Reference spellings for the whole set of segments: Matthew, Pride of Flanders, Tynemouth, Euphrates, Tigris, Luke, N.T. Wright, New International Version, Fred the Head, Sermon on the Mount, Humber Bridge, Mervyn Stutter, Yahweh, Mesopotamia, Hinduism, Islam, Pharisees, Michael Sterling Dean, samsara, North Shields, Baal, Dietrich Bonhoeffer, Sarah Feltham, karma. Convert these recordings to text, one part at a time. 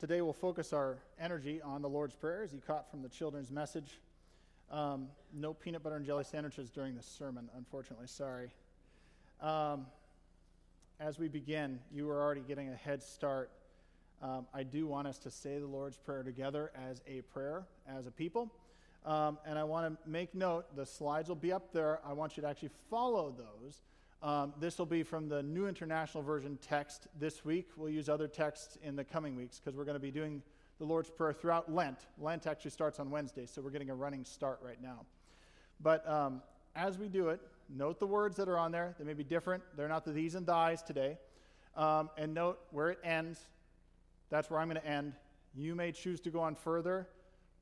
Today we'll focus our energy on the Lord's Prayer, as you caught from the children's message. No peanut butter and jelly sandwiches during this sermon, unfortunately, sorry. As we begin, you are already getting a head start. I do want us to say the Lord's Prayer together as a prayer, as a people. And I want to make note, the slides will be up there. I want you to actually follow those. This will be from the New International Version text this week. We'll use other texts in the coming weeks because we're going to be doing the Lord's Prayer throughout Lent. Lent actually starts on Wednesday, so we're getting a running start right now. But as we do it, note the words that are on there. They may be different. They're not the these and thys today. And note where it ends. That's where I'm going to end. You may choose to go on further,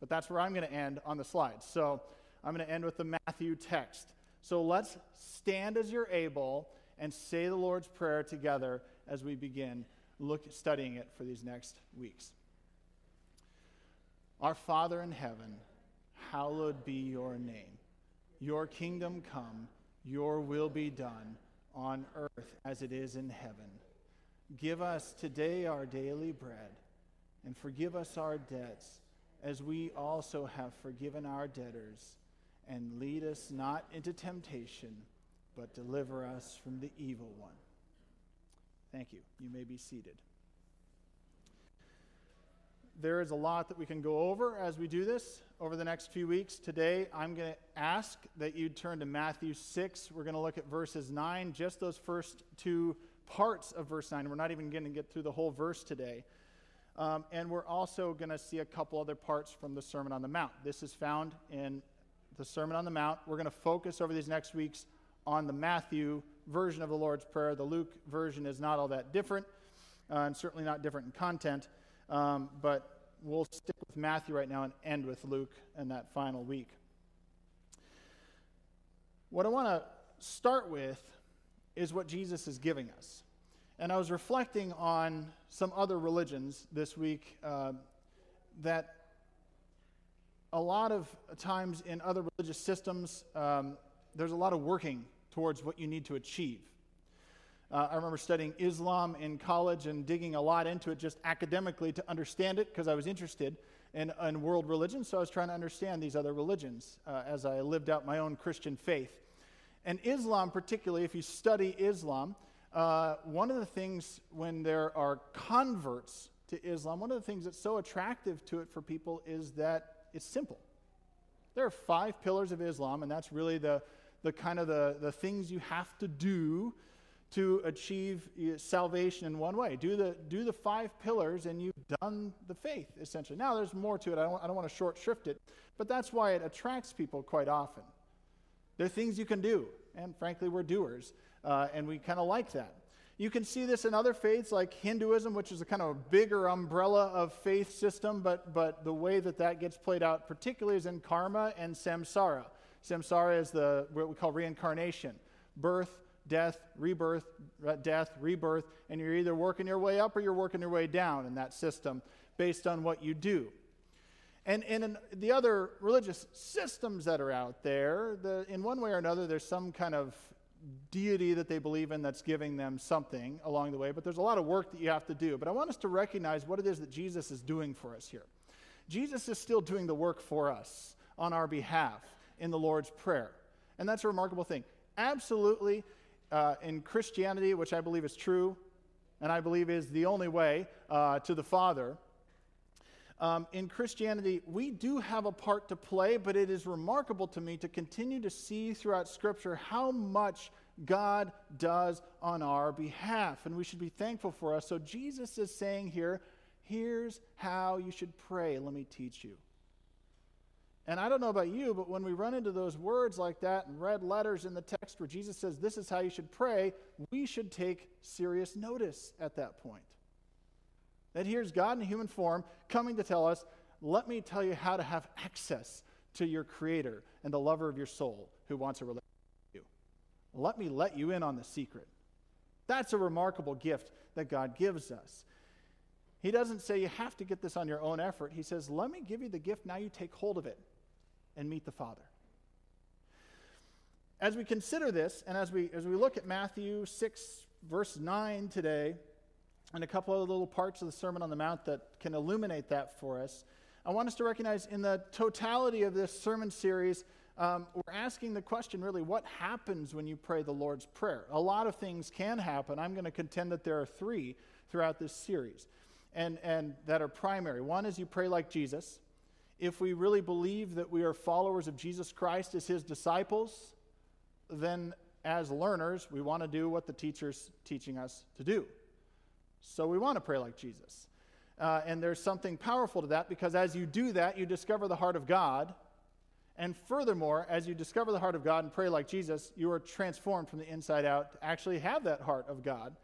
but that's where I'm going to end on the slides. So I'm going to end with the Matthew text. So let's stand as you're able and say the Lord's Prayer together as we begin studying it for these next weeks. Our Father in heaven, hallowed be your name. Your kingdom come, your will be done on earth as it is in heaven. Give us today our daily bread, and forgive us our debts as we also have forgiven our debtors. And lead us not into temptation, but deliver us from the evil one. Thank you. You may be seated. There is a lot that we can go over as we do this over the next few weeks. Today, I'm going to ask that you turn to Matthew 6. We're going to look at verses 9, just those first two parts of verse 9. We're not even going to get through the whole verse today. And we're also going to see a couple other parts from the Sermon on the Mount. This is found in the Sermon on the Mount. We're going to focus over these next weeks on the Matthew version of the Lord's Prayer. The Luke version is not all that different, and certainly not different in content, but we'll stick with Matthew right now and end with Luke in that final week. What I want to start with is what Jesus is giving us. And I was reflecting on some other religions this week that a lot of times in other religious systems, there's a lot of working towards what you need to achieve. I remember studying Islam in college and digging a lot into it just academically to understand it because I was interested in world religion, so I was trying to understand these other religions as I lived out my own Christian faith. And Islam particularly, if you study Islam, one of the things when there are converts to Islam, one of the things that's so attractive to it for people is that it's simple. There are 5 pillars of Islam, and that's really the things you have to do to achieve salvation in one way. Do the 5 pillars, and you've done the faith, essentially. Now, there's more to it. I don't want to short shrift it, but that's why it attracts people quite often. There are things you can do, and frankly, we're doers, and we kind of like that. You can see this in other faiths like Hinduism, which is a kind of a bigger umbrella of faith system, but the way that gets played out particularly is in karma and samsara. Samsara is what we call reincarnation. Birth, death, rebirth, death, rebirth, and you're either working your way up or you're working your way down in that system based on what you do. And in the other religious systems that are out there, in one way or another, there's some kind of deity that they believe in that's giving them something along the way, but there's a lot of work that you have to do. But I want us to recognize what it is that Jesus is doing for us here. Jesus is still doing the work for us on our behalf in the Lord's Prayer, and that's a remarkable thing. Absolutely, in Christianity, which I believe is true, and I believe is the only way to the Father, in Christianity, we do have a part to play, but it is remarkable to me to continue to see throughout Scripture how much God does on our behalf, and we should be thankful for us. So Jesus is saying here, here's how you should pray. Let me teach you. And I don't know about you, but when we run into those words like that and red letters in the text where Jesus says this is how you should pray, we should take serious notice at that point. That here's God in human form coming to tell us, let me tell you how to have access to your Creator and the lover of your soul who wants a relationship with you. Let me let you in on the secret. That's a remarkable gift that God gives us. He doesn't say you have to get this on your own effort. He says, let me give you the gift, now you take hold of it and meet the Father. As we consider this, and as we look at Matthew 6, verse 9 today, and a couple of little parts of the Sermon on the Mount that can illuminate that for us. I want us to recognize in the totality of this sermon series, we're asking the question, really, what happens when you pray the Lord's Prayer? A lot of things can happen. I'm going to contend that there are three throughout this series, and that are primary. One is you pray like Jesus. If we really believe that we are followers of Jesus Christ as his disciples, then as learners, we want to do what the teacher's teaching us to do. So we want to pray like Jesus. And there's something powerful to that, because as you do that, you discover the heart of God. And furthermore, as you discover the heart of God and pray like Jesus, you are transformed from the inside out to actually have that heart of God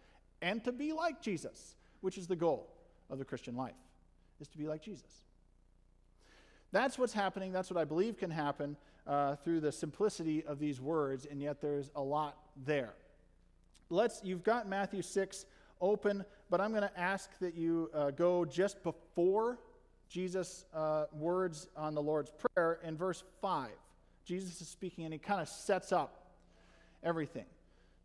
and to be like Jesus, which is the goal of the Christian life, is to be like Jesus. That's what's happening. That's what I believe can happen through the simplicity of these words, and yet there's a lot there. You've got Matthew 6 open, but I'm going to ask that you go just before Jesus' words on the Lord's Prayer in verse 5. Jesus is speaking, and he kind of sets up everything.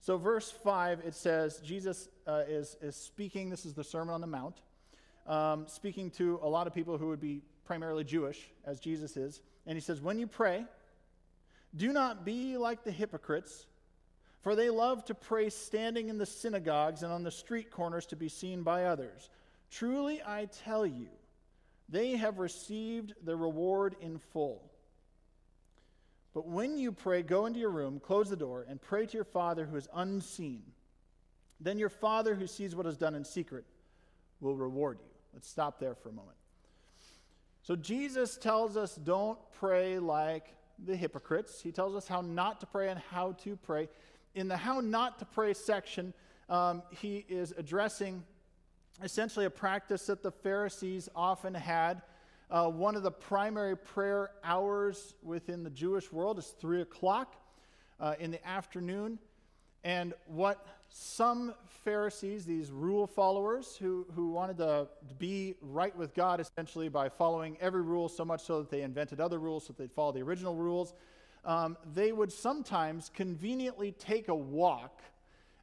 So verse 5, it says, Jesus is speaking. This is the Sermon on the Mount, speaking to a lot of people who would be primarily Jewish, as Jesus is. And he says, when you pray, do not be like the hypocrites, for they love to pray standing in the synagogues and on the street corners to be seen by others. Truly, I tell you, they have received the reward in full. But when you pray, go into your room, close the door, and pray to your Father who is unseen. Then your Father who sees what is done in secret will reward you. Let's stop there for a moment. So Jesus tells us don't pray like the hypocrites. He tells us how not to pray and how to pray. In the how not to pray section, he is addressing essentially a practice that the Pharisees often had. One of the primary prayer hours within the Jewish world is 3 o'clock in the afternoon. And what some Pharisees, these rule followers who wanted to be right with God essentially by following every rule, so much so that they invented other rules so that they'd follow the original rules, they would sometimes conveniently take a walk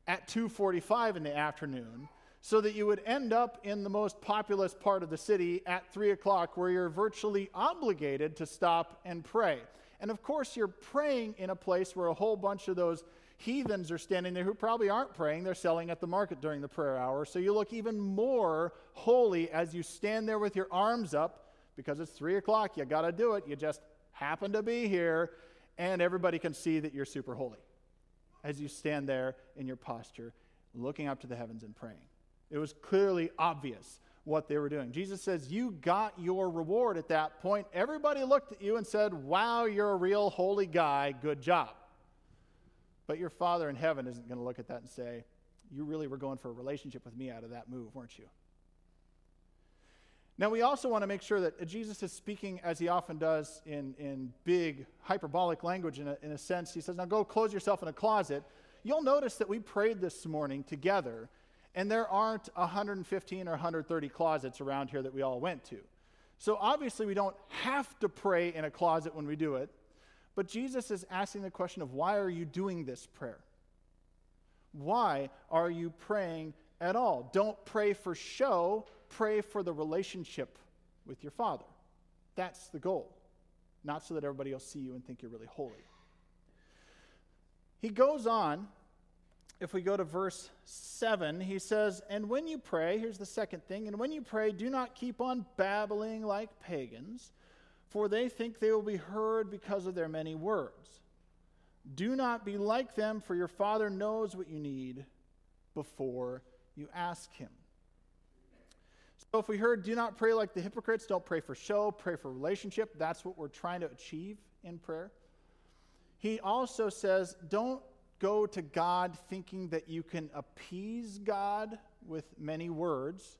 at 2:45 in the afternoon so that you would end up in the most populous part of the city at 3 o'clock where you're virtually obligated to stop and pray. And of course you're praying in a place where a whole bunch of those heathens are standing there who probably aren't praying. They're selling at the market during the prayer hour. So you look even more holy as you stand there with your arms up, because it's 3 o'clock. You got to do it. You just happen to be here, and everybody can see that you're super holy as you stand there in your posture, looking up to the heavens and praying. It was clearly obvious what they were doing. Jesus says, you got your reward at that point. Everybody looked at you and said, wow, you're a real holy guy. Good job. But your Father in heaven isn't going to look at that and say, you really were going for a relationship with me out of that move, weren't you? Now, we also want to make sure that Jesus is speaking, as he often does, in big hyperbolic language in a sense. He says, now go close yourself in a closet. You'll notice that we prayed this morning together, and there aren't 115 or 130 closets around here that we all went to. So obviously we don't have to pray in a closet when we do it. But Jesus is asking the question of, why are you doing this prayer? Why are you praying at all? Don't pray for show. Pray for the relationship with your Father. That's the goal. Not so that everybody will see you and think you're really holy. He goes on. If we go to verse 7, he says, and when you pray, here's the second thing, and when you pray, do not keep on babbling like pagans, for they think they will be heard because of their many words. Do not be like them, for your Father knows what you need before you ask him. So if we heard, do not pray like the hypocrites, don't pray for show, pray for relationship. That's what we're trying to achieve in prayer. He also says, don't go to God thinking that you can appease God with many words,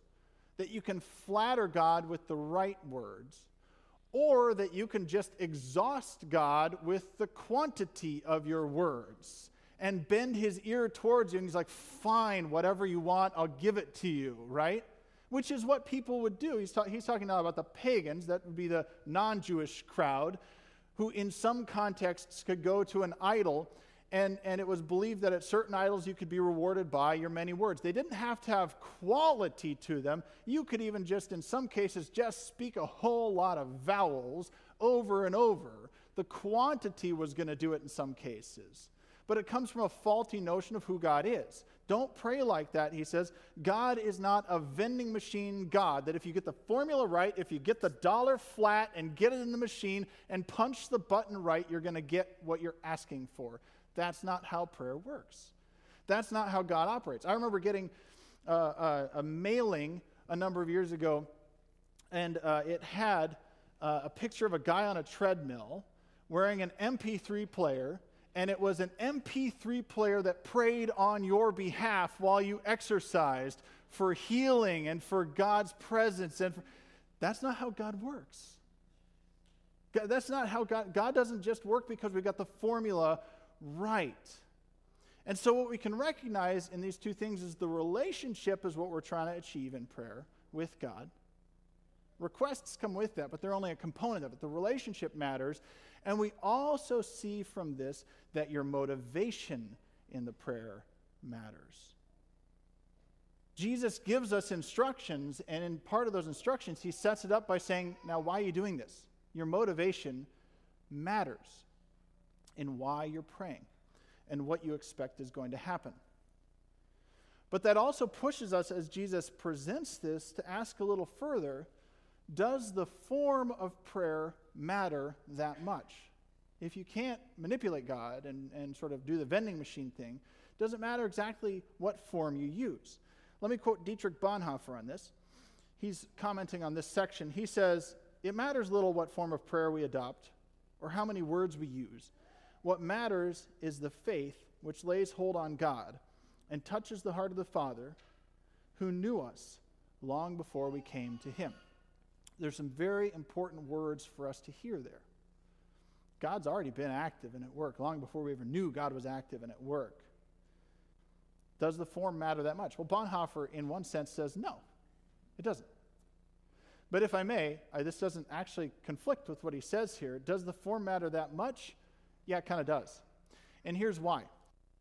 that you can flatter God with the right words, or that you can just exhaust God with the quantity of your words and bend his ear towards you. And he's like, fine, whatever you want, I'll give it to you, right? Which is what people would do. He's talking now about the pagans. That would be the non-Jewish crowd who in some contexts could go to an idol And it was believed that at certain idols you could be rewarded by your many words. They didn't have to have quality to them. You could even just, in some cases, just speak a whole lot of vowels over and over. The quantity was going to do it in some cases. But it comes from a faulty notion of who God is. Don't pray like that, he says. God is not a vending machine God, that if you get the formula right, if you get the dollar flat and get it in the machine and punch the button right, you're going to get what you're asking for. That's not how prayer works. That's not how God operates. I remember getting a mailing a number of years ago, and it had a picture of a guy on a treadmill wearing an MP3 player, and it was an MP3 player that prayed on your behalf while you exercised for healing and for God's presence. And that's not how God works. That's not how God doesn't just work because we got the formula right. And so what we can recognize in these two things is the relationship is what we're trying to achieve in prayer with God. Requests come with that, but they're only a component of it. The relationship matters. And we also see from this that your motivation in the prayer matters. Jesus gives us instructions, and in part of those instructions, he sets it up by saying, now, why are you doing this? Your motivation matters in why you're praying and what you expect is going to happen. But that also pushes us, as Jesus presents this, to ask a little further, does the form of prayer matter that much? If you can't manipulate God and sort of do the vending machine thing, it doesn't matter exactly what form you use. Let me quote Dietrich Bonhoeffer on this. He's commenting on this section. He says, it matters little what form of prayer we adopt or how many words we use. What matters is the faith which lays hold on God and touches the heart of the Father who knew us long before we came to him. There's some very important words for us to hear there. God's already been active and at work long before we ever knew God was active and at work. Does the form matter that much? Well, Bonhoeffer, in one sense, says no, it doesn't. But if I may, this doesn't actually conflict with what he says here. Does the form matter that much? Yeah, it kind of does. And here's why.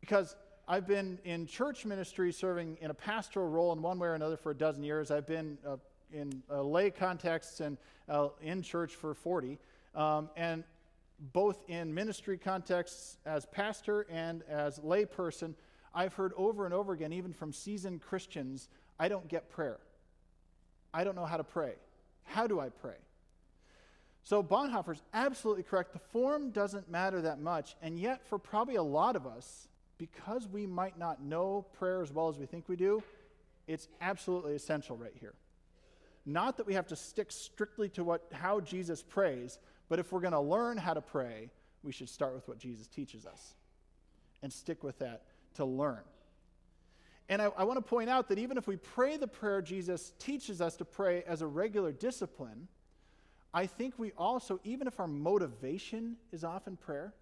Because I've been in church ministry serving in a pastoral role in one way or another for a dozen years. I've been in lay contexts and in church for 40, and both in ministry contexts as pastor and as lay person, I've heard over and over again, even from seasoned Christians, I don't get prayer. I don't know how to pray. How do I pray? So Bonhoeffer's absolutely correct. The form doesn't matter that much, and yet for probably a lot of us, because we might not know prayer as well as we think we do, it's absolutely essential right here. Not that we have to stick strictly to how Jesus prays, but if we're going to learn how to pray, we should start with what Jesus teaches us and stick with that to learn. And I want to point out that even if we pray the prayer Jesus teaches us to pray as a regular discipline, I think we also, even if our motivation is off in prayer,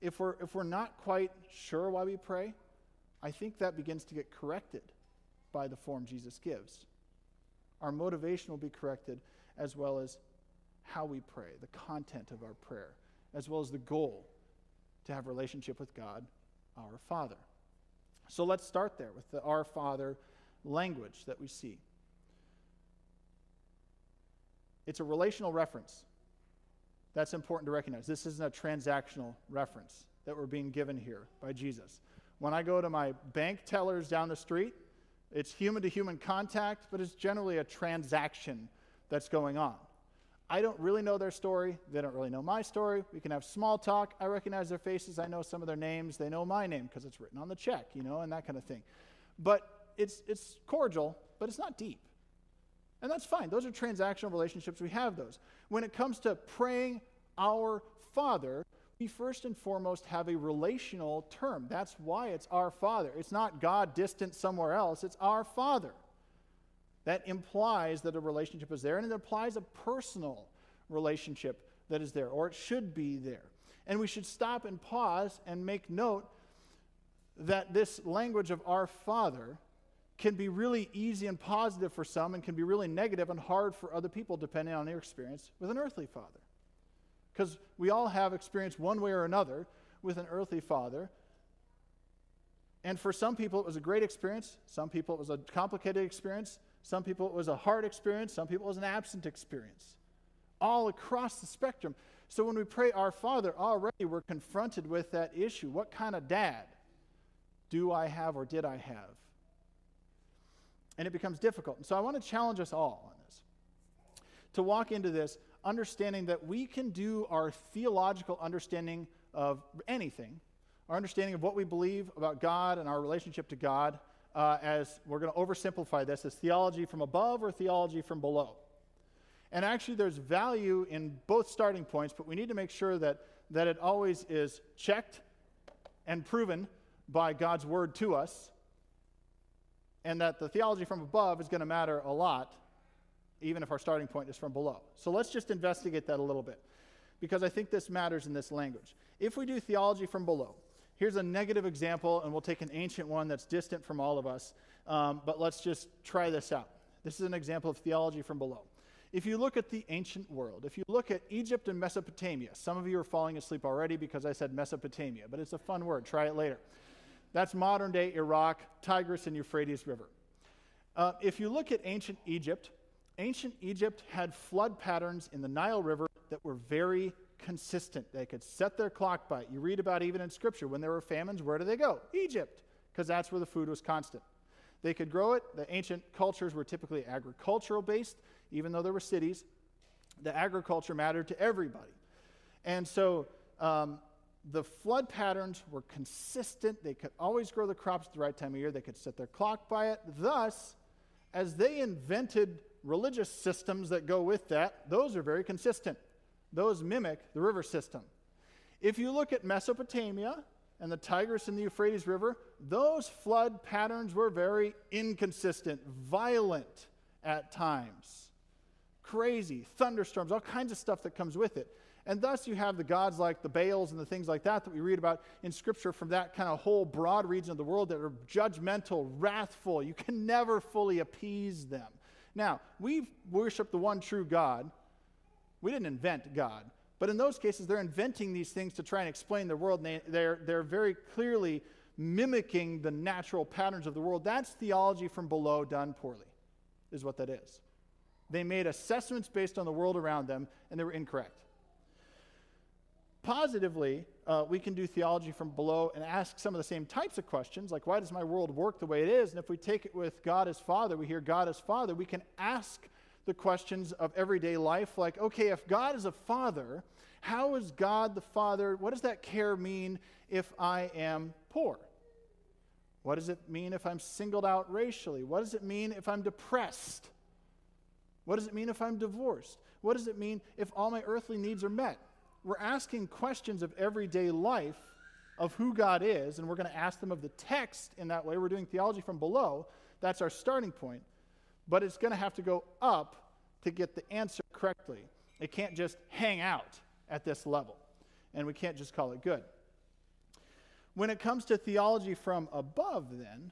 if we're not quite sure why we pray, I think that begins to get corrected by the form Jesus gives. Our motivation will be corrected, as well as how we pray, the content of our prayer, as well as the goal to have a relationship with God, our Father. So let's start there with the Our Father language that we see. It's a relational reference. That's important to recognize. This isn't a transactional reference that we're being given here by Jesus. When I go to my bank tellers down the street, it's human-to-human contact, but it's generally a transaction that's going on. I don't really know their story. They don't really know my story. We can have small talk. I recognize their faces. I know some of their names. They know my name because it's written on the check, and that kind of thing. But it's cordial, but it's not deep. And that's fine. Those are transactional relationships. We have those. When it comes to praying our Father, we first and foremost have a relational term. That's why it's our Father. It's not God distant somewhere else. It's our Father. That implies that a relationship is there, and it implies a personal relationship that is there, or it should be there. And we should stop and pause and make note that this language of our Father can be really easy and positive for some and can be really negative and hard for other people depending on their experience with an earthly father. Because we all have experience one way or another with an earthly father. And for some people, it was a great experience. Some people, it was a complicated experience. Some people, it was a hard experience. Some people, it was an absent experience. All across the spectrum. So when we pray Our Father, already we're confronted with that issue. What kind of dad do I have or did I have? And it becomes difficult. And so I want to challenge us all on this. To walk into this, understanding that we can do our theological understanding of anything, our understanding of what we believe about God and our relationship to God, as we're going to oversimplify this, as theology from above or theology from below. And actually there's value in both starting points, but we need to make sure that it always is checked and proven by God's word to us, and that the theology from above is going to matter a lot, even if our starting point is from below. So let's just investigate that a little bit, because I think this matters in this language. If we do theology from below, here's a negative example, and we'll take an ancient one that's distant from all of us, but let's just try this out. This is an example of theology from below. If you look at the ancient world, if you look at Egypt and Mesopotamia, some of you are falling asleep already because I said Mesopotamia, but it's a fun word, try it later. That's modern-day Iraq, Tigris and Euphrates River. If you look at ancient Egypt had flood patterns in the Nile River that were very consistent. They could set their clock by it. You read about even in Scripture, when there were famines, where do they go? Egypt, because that's where the food was constant. They could grow it. The ancient cultures were typically agricultural-based, even though there were cities. The agriculture mattered to everybody. And so the flood patterns were consistent. They could always grow the crops at the right time of year. They could set their clock by it. Thus, as they invented religious systems that go with that, those are very consistent. Those mimic the river system. If you look at Mesopotamia and the Tigris and the Euphrates River, those flood patterns were very inconsistent, violent at times, crazy, thunderstorms, all kinds of stuff that comes with it. And thus you have the gods like the Baals and the things like that that we read about in Scripture from that kind of whole broad region of the world that are judgmental, wrathful. You can never fully appease them. Now, we worship the one true God. We didn't invent God. But in those cases, they're inventing these things to try and explain the world. And they're very clearly mimicking the natural patterns of the world. That's theology from below done poorly, is what that is. They made assessments based on the world around them, and they were incorrect. Positively, we can do theology from below and ask some of the same types of questions, like why does my world work the way it is? And if we take it with God as Father, we hear God as Father, we can ask the questions of everyday life, like, okay, if God is a father, how is God the Father? What does that care mean if I am poor? What does it mean if I'm singled out racially? What does it mean if I'm depressed? What does it mean if I'm divorced? What does it mean if all my earthly needs are met? We're asking questions of everyday life of who God is, and we're going to ask them of the text in that way. We're doing theology from below. That's our starting point. But it's going to have to go up to get the answer correctly. It can't just hang out at this level, and we can't just call it good. When it comes to theology from above, then,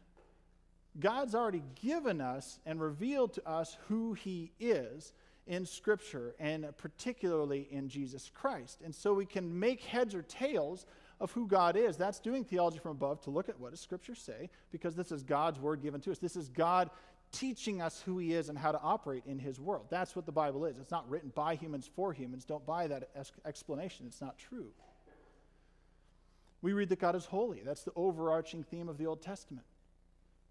God's already given us and revealed to us who He is in Scripture, and particularly in Jesus Christ. And so we can make heads or tails of who God is. That's doing theology from above, to look at what does Scripture say, because this is God's word given to us. This is God teaching us who He is and how to operate in His world. That's what the Bible is. It's not written by humans for humans. Don't buy that explanation. It's not true. We read that God is holy. That's the overarching theme of the Old Testament.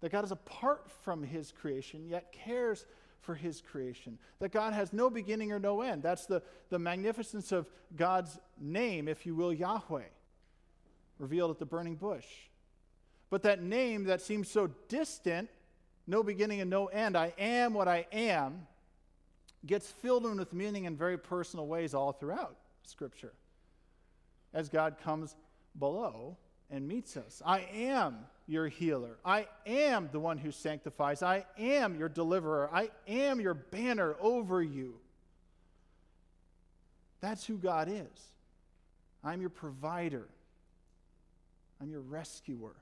That God is apart from His creation, yet cares for His creation, that God has no beginning or no end. That's the magnificence of God's name, if you will, Yahweh, revealed at the burning bush. But that name that seems so distant, no beginning and no end, I am what I am, gets filled in with meaning in very personal ways all throughout Scripture as God comes below and meets us. I am your healer. I am the one who sanctifies. I am your deliverer. I am your banner over you. That's who God is. I'm your provider. I'm your rescuer.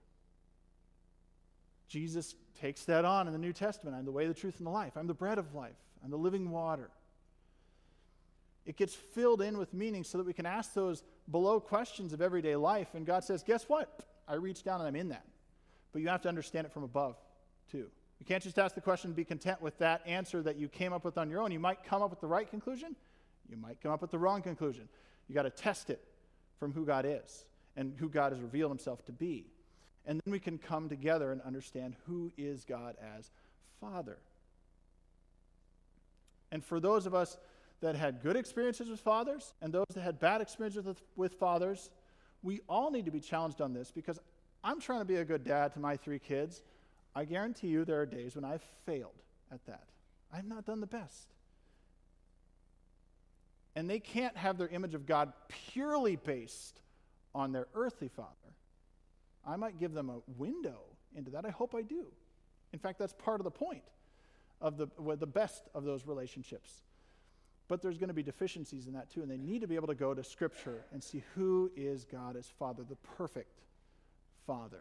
Jesus takes that on in the New Testament. I'm the way, the truth, and the life. I'm the bread of life. I'm the living water. It gets filled in with meaning so that we can ask those below questions of everyday life. And God says, guess what? I reach down and I'm in that. But you have to understand it from above, too. You can't just ask the question and be content with that answer that you came up with on your own. You might come up with the right conclusion. You might come up with the wrong conclusion. You got to test it from who God is and who God has revealed himself to be. And then we can come together and understand who is God as Father. And for those of us that had good experiences with fathers and those that had bad experiences with fathers, we all need to be challenged on this, because I'm trying to be a good dad to my three kids. I guarantee you there are days when I've failed at that. I've not done the best. And they can't have their image of God purely based on their earthly father. I might give them a window into that. I hope I do. In fact, that's part of the point of the best of those relationships. But there's going to be deficiencies in that too, and they need to be able to go to Scripture and see who is God as Father, the perfect Father.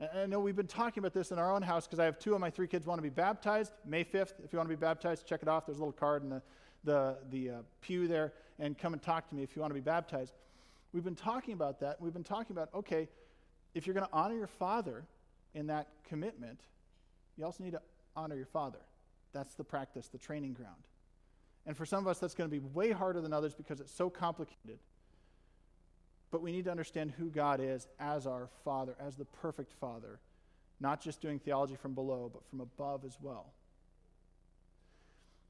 And I know we've been talking about this in our own house, because I have two of my three kids want to be baptized, May 5th. If you want to be baptized, check it off. There's a little card in the pew there, and come and talk to me if you want to be baptized. We've been talking about that. We've been talking about, okay, if you're going to honor your father in that commitment, you also need to honor your father. That's the practice, the training ground. And for some of us, that's going to be way harder than others because it's so complicated. But we need to understand who God is as our Father, as the perfect Father, not just doing theology from below, but from above as well.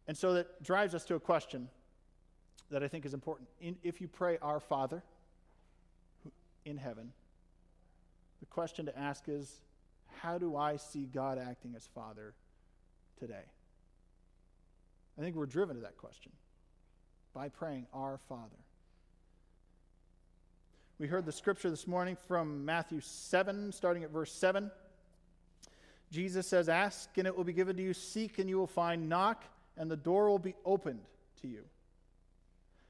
And so that drives us to a question that I think is important. If you pray, Our Father in heaven, the question to ask is, how do I see God acting as Father today? I think we're driven to that question by praying, Our Father. We heard the scripture this morning from Matthew 7, starting at verse 7. Jesus says, ask, and it will be given to you. Seek, and you will find. Knock, and the door will be opened to you.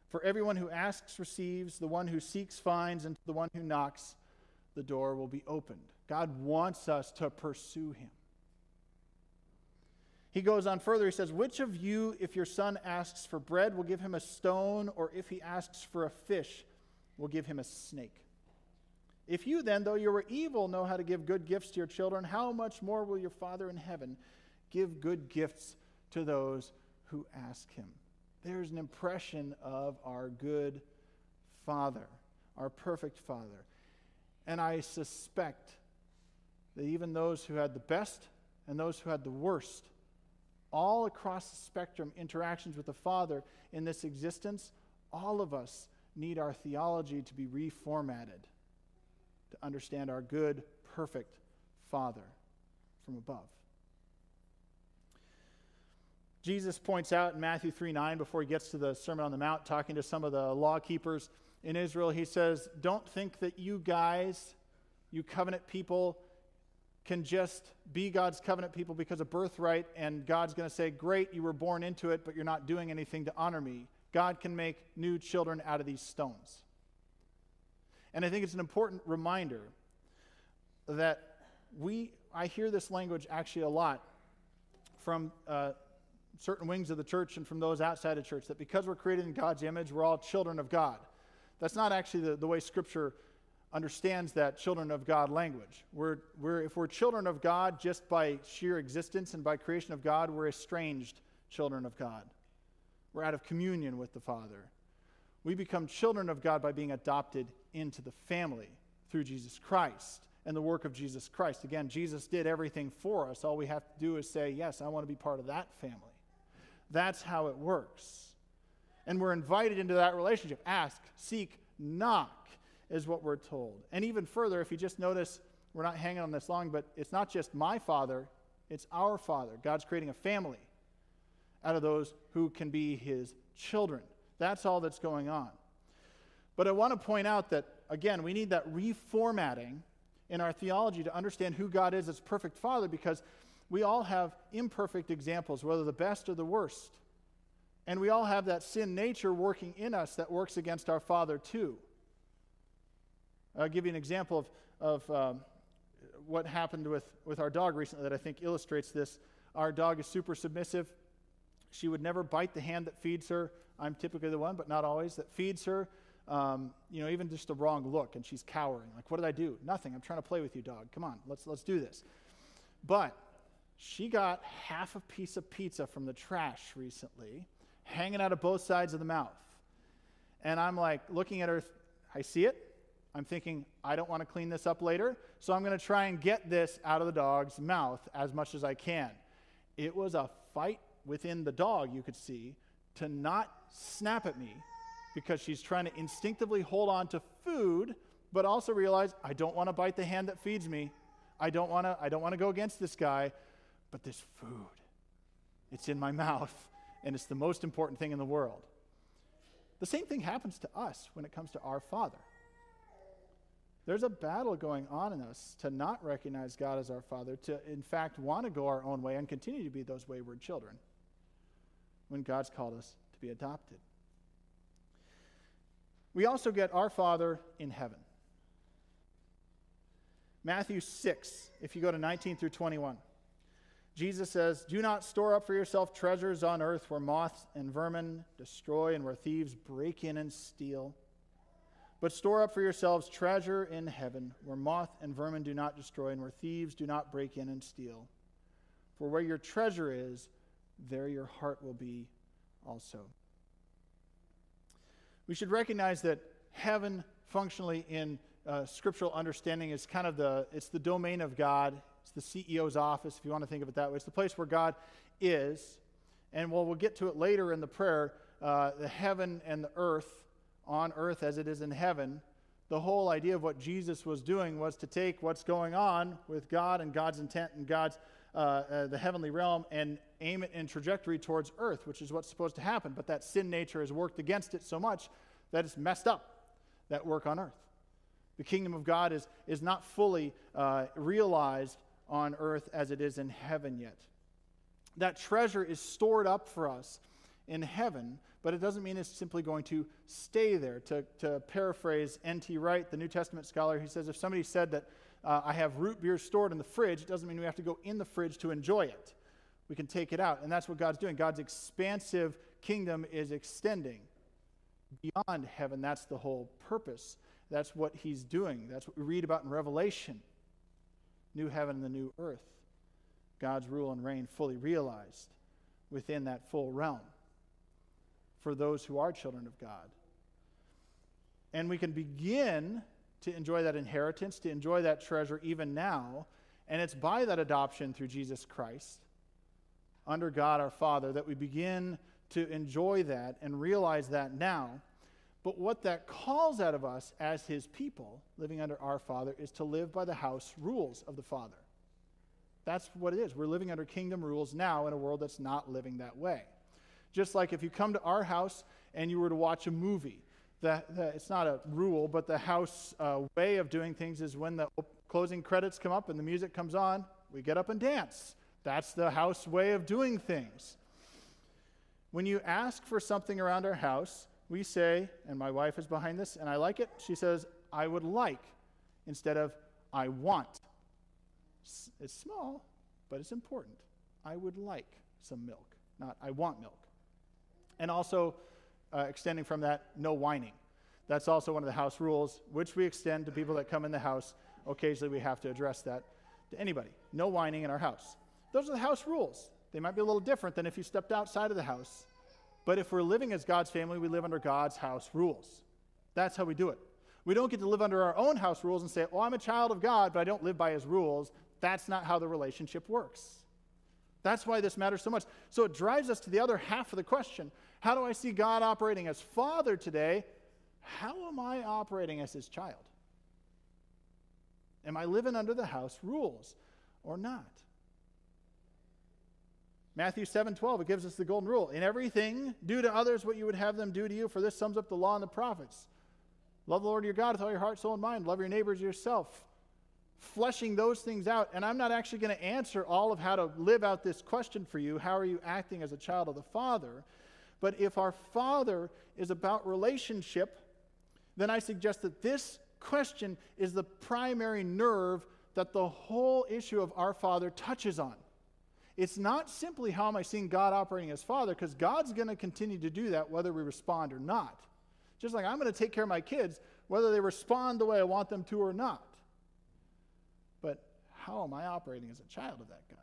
For everyone who asks receives, the one who seeks finds, and to the one who knocks, the door will be opened. God wants us to pursue him. He goes on further. He says, which of you, if your son asks for bread, will give him a stone, or if he asks for a fish, will give him a snake? If you then, though you are evil, know how to give good gifts to your children, how much more will your Father in heaven give good gifts to those who ask him? There's an impression of our good Father, our perfect Father. And I suspect that even those who had the best and those who had the worst, all across the spectrum, interactions with the Father in this existence, all of us need our theology to be reformatted to understand our good, perfect Father from above. Jesus points out in Matthew 3:9, before he gets to the Sermon on the Mount, talking to some of the law keepers in Israel, he says, don't think that you guys, you covenant people, can just be God's covenant people because of birthright, and God's going to say, great, you were born into it, but you're not doing anything to honor me. God can make new children out of these stones. And I think it's an important reminder that I hear this language actually a lot from certain wings of the church and from those outside of church, that because we're created in God's image, we're all children of God. That's not actually the way Scripture understands that children of God language. If we're children of God just by sheer existence and by creation of God, we're estranged children of God. We're out of communion with the Father. We become children of God by being adopted into the family through Jesus Christ and the work of Jesus Christ. Again, Jesus did everything for us. All we have to do is say, yes, I want to be part of that family. That's how it works. And we're invited into that relationship. Ask, seek, knock is what we're told. And even further, if you just notice, we're not hanging on this long, but it's not just my Father, it's our Father. God's creating a family out of those who can be his children. That's all that's going on. But I want to point out that, again, we need that reformatting in our theology to understand who God is as perfect Father, because we all have imperfect examples, whether the best or the worst. And we all have that sin nature working in us that works against our Father too. I'll give you an example of what happened with our dog recently that I think illustrates this. Our dog is super submissive. She would never bite the hand that feeds her. I'm typically the one, but not always, that feeds her. Even just the wrong look, and she's cowering. Like, what did I do? Nothing. I'm trying to play with you, dog. Come on, let's do this. But she got half a piece of pizza from the trash recently, hanging out of both sides of the mouth. And I'm like, looking at her, I see it. I'm thinking, I don't want to clean this up later, so I'm going to try and get this out of the dog's mouth as much as I can. It was a fight within the dog, you could see, to not snap at me, because she's trying to instinctively hold on to food, but also realize, I don't want to bite the hand that feeds me. I don't want to go against this guy, but this food, it's in my mouth, and it's the most important thing in the world. The same thing happens to us when it comes to our Father. There's a battle going on in us to not recognize God as our Father, to in fact want to go our own way and continue to be those wayward children, when God's called us to be adopted. We also get our Father in heaven. Matthew 6, if you go to 19 through 21. Jesus says, "Do not store up for yourself treasures on earth where moths and vermin destroy and where thieves break in and steal. But store up for yourselves treasure in heaven where moth and vermin do not destroy and where thieves do not break in and steal. For where your treasure is, there your heart will be also." We should recognize that heaven, functionally in scriptural understanding, is kind of it's the domain of God. It's the CEO's office, if you want to think of it that way. It's the place where God is. And we'll get to it later in the prayer, the heaven and the earth, on earth as it is in heaven. The whole idea of what Jesus was doing was to take what's going on with God and God's intent and God's the heavenly realm and aim it in trajectory towards earth, which is what's supposed to happen. But that sin nature has worked against it so much that it's messed up, that work on earth. The kingdom of God is not fully realized on earth as it is in heaven yet. That treasure is stored up for us in heaven, but it doesn't mean it's simply going to stay there. To paraphrase N.T. Wright, the New Testament scholar, he says, if somebody said that I have root beer stored in the fridge, it doesn't mean we have to go in the fridge to enjoy it. We can take it out, and that's what God's doing. God's expansive kingdom is extending beyond heaven. That's the whole purpose. That's what he's doing. That's what we read about in Revelation. New heaven and the new earth. God's rule and reign fully realized within that full realm for those who are children of God. And we can begin to enjoy that inheritance, to enjoy that treasure even now. And it's by that adoption through Jesus Christ, under God our Father, that we begin to enjoy that and realize that now. But what that calls out of us as his people, living under our Father, is to live by the house rules of the Father. That's what it is. We're living under kingdom rules now in a world that's not living that way. Just like if you come to our house and you were to watch a movie, it's not a rule, but the house way of doing things is when the closing credits come up and the music comes on, we get up and dance. That's the house way of doing things. When you ask for something around our house, we say, and my wife is behind this, and I like it, she says, "I would like," instead of "I want." It's small, but it's important. I would like some milk, not "I want milk." And also, extending from that, no whining. That's also one of the house rules, which we extend to people that come in the house. Occasionally we have to address that to anybody. No whining in our house. Those are the house rules. They might be a little different than if you stepped outside of the house. But if we're living as God's family, we live under God's house rules. That's how we do it. We don't get to live under our own house rules and say, "Oh, I'm a child of God, but I don't live by his rules." That's not how the relationship works. That's why this matters so much. So it drives us to the other half of the question. How do I see God operating as Father today? How am I operating as his child? Am I living under the house rules or not? Matthew 7:12, it gives us the golden rule. "In everything, do to others what you would have them do to you, for this sums up the law and the prophets. Love the Lord your God with all your heart, soul, and mind. Love your neighbors yourself." Fleshing those things out, and I'm not actually going to answer all of how to live out this question for you. How are you acting as a child of the Father? But if our Father is about relationship, then I suggest that this question is the primary nerve that the whole issue of our Father touches on. It's not simply how am I seeing God operating as Father, because God's going to continue to do that whether we respond or not. Just like I'm going to take care of my kids whether they respond the way I want them to or not. But how am I operating as a child of that God?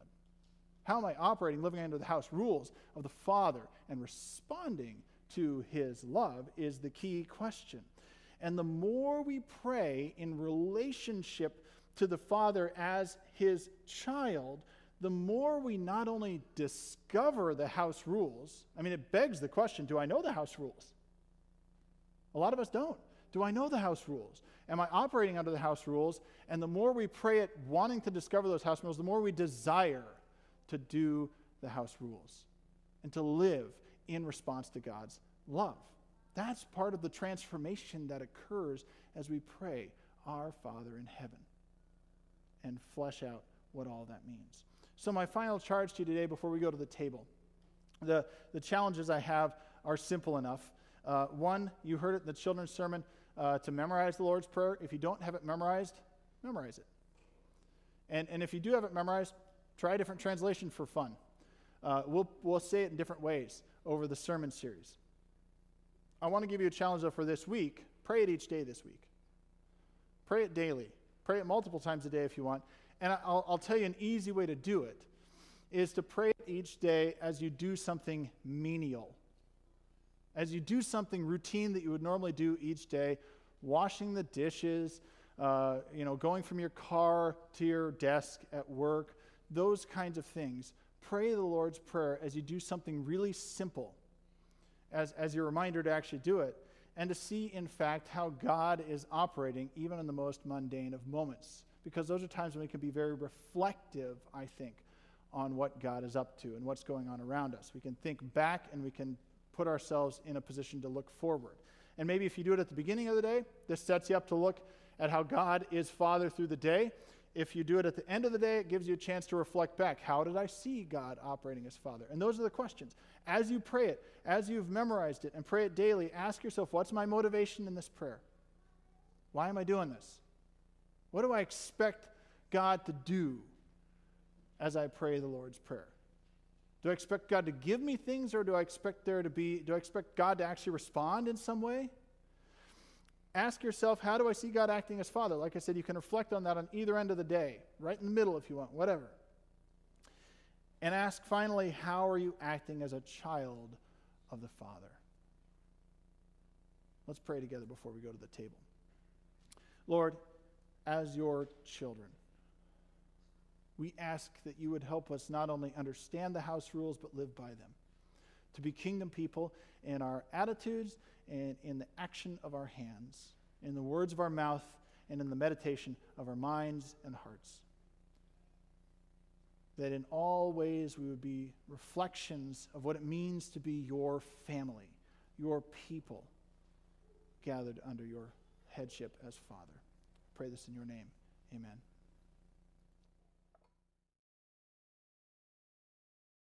How am I operating, living under the house rules of the Father and responding to his love is the key question. And the more we pray in relationship to the Father as his child, the more we not only discover the house rules, I mean, it begs the question, do I know the house rules? A lot of us don't. Do I know the house rules? Am I operating under the house rules? And the more we pray at wanting to discover those house rules, the more we desire to do the house rules and to live in response to God's love. That's part of the transformation that occurs as we pray, Our Father in heaven, and flesh out what all that means. So my final charge to you today before we go to the table. The challenges I have are simple enough. One, you heard it in the children's sermon, to memorize the Lord's Prayer. If you don't have it memorized, memorize it. And if you do have it memorized, try a different translation for fun. We'll say it in different ways over the sermon series. I want to give you a challenge, though, for this week. Pray it each day this week. Pray it daily. Pray it multiple times a day if you want. And I'll tell you an easy way to do it is to pray it each day as you do something menial. As you do something routine that you would normally do each day, washing the dishes, going from your car to your desk at work, those kinds of things. Pray the Lord's Prayer as you do something really simple, as your reminder to actually do it, and to see, in fact, how God is operating even in the most mundane of moments, because those are times when we can be very reflective, I think, on what God is up to and what's going on around us. We can think back and we can put ourselves in a position to look forward. And maybe if you do it at the beginning of the day, this sets you up to look at how God is Father through the day. If you do it at the end of the day, it gives you a chance to reflect back. How did I see God operating as Father? And those are the questions. As you pray it, as you've memorized it and pray it daily, ask yourself, what's my motivation in this prayer? Why am I doing this? What do I expect God to do as I pray the Lord's Prayer? Do I expect God to give me things, or do I expect God to actually respond in some way? Ask yourself, how do I see God acting as Father? Like I said, you can reflect on that on either end of the day, right in the middle if you want, whatever. And ask, finally, how are you acting as a child of the Father? Let's pray together before we go to the table. Lord, as your children, we ask that you would help us not only understand the house rules, but live by them, to be kingdom people in our attitudes, and in the action of our hands, in the words of our mouth, and in the meditation of our minds and hearts. That in all ways we would be reflections of what it means to be your family, your people, gathered under your headship as Father. I pray this in your name. Amen.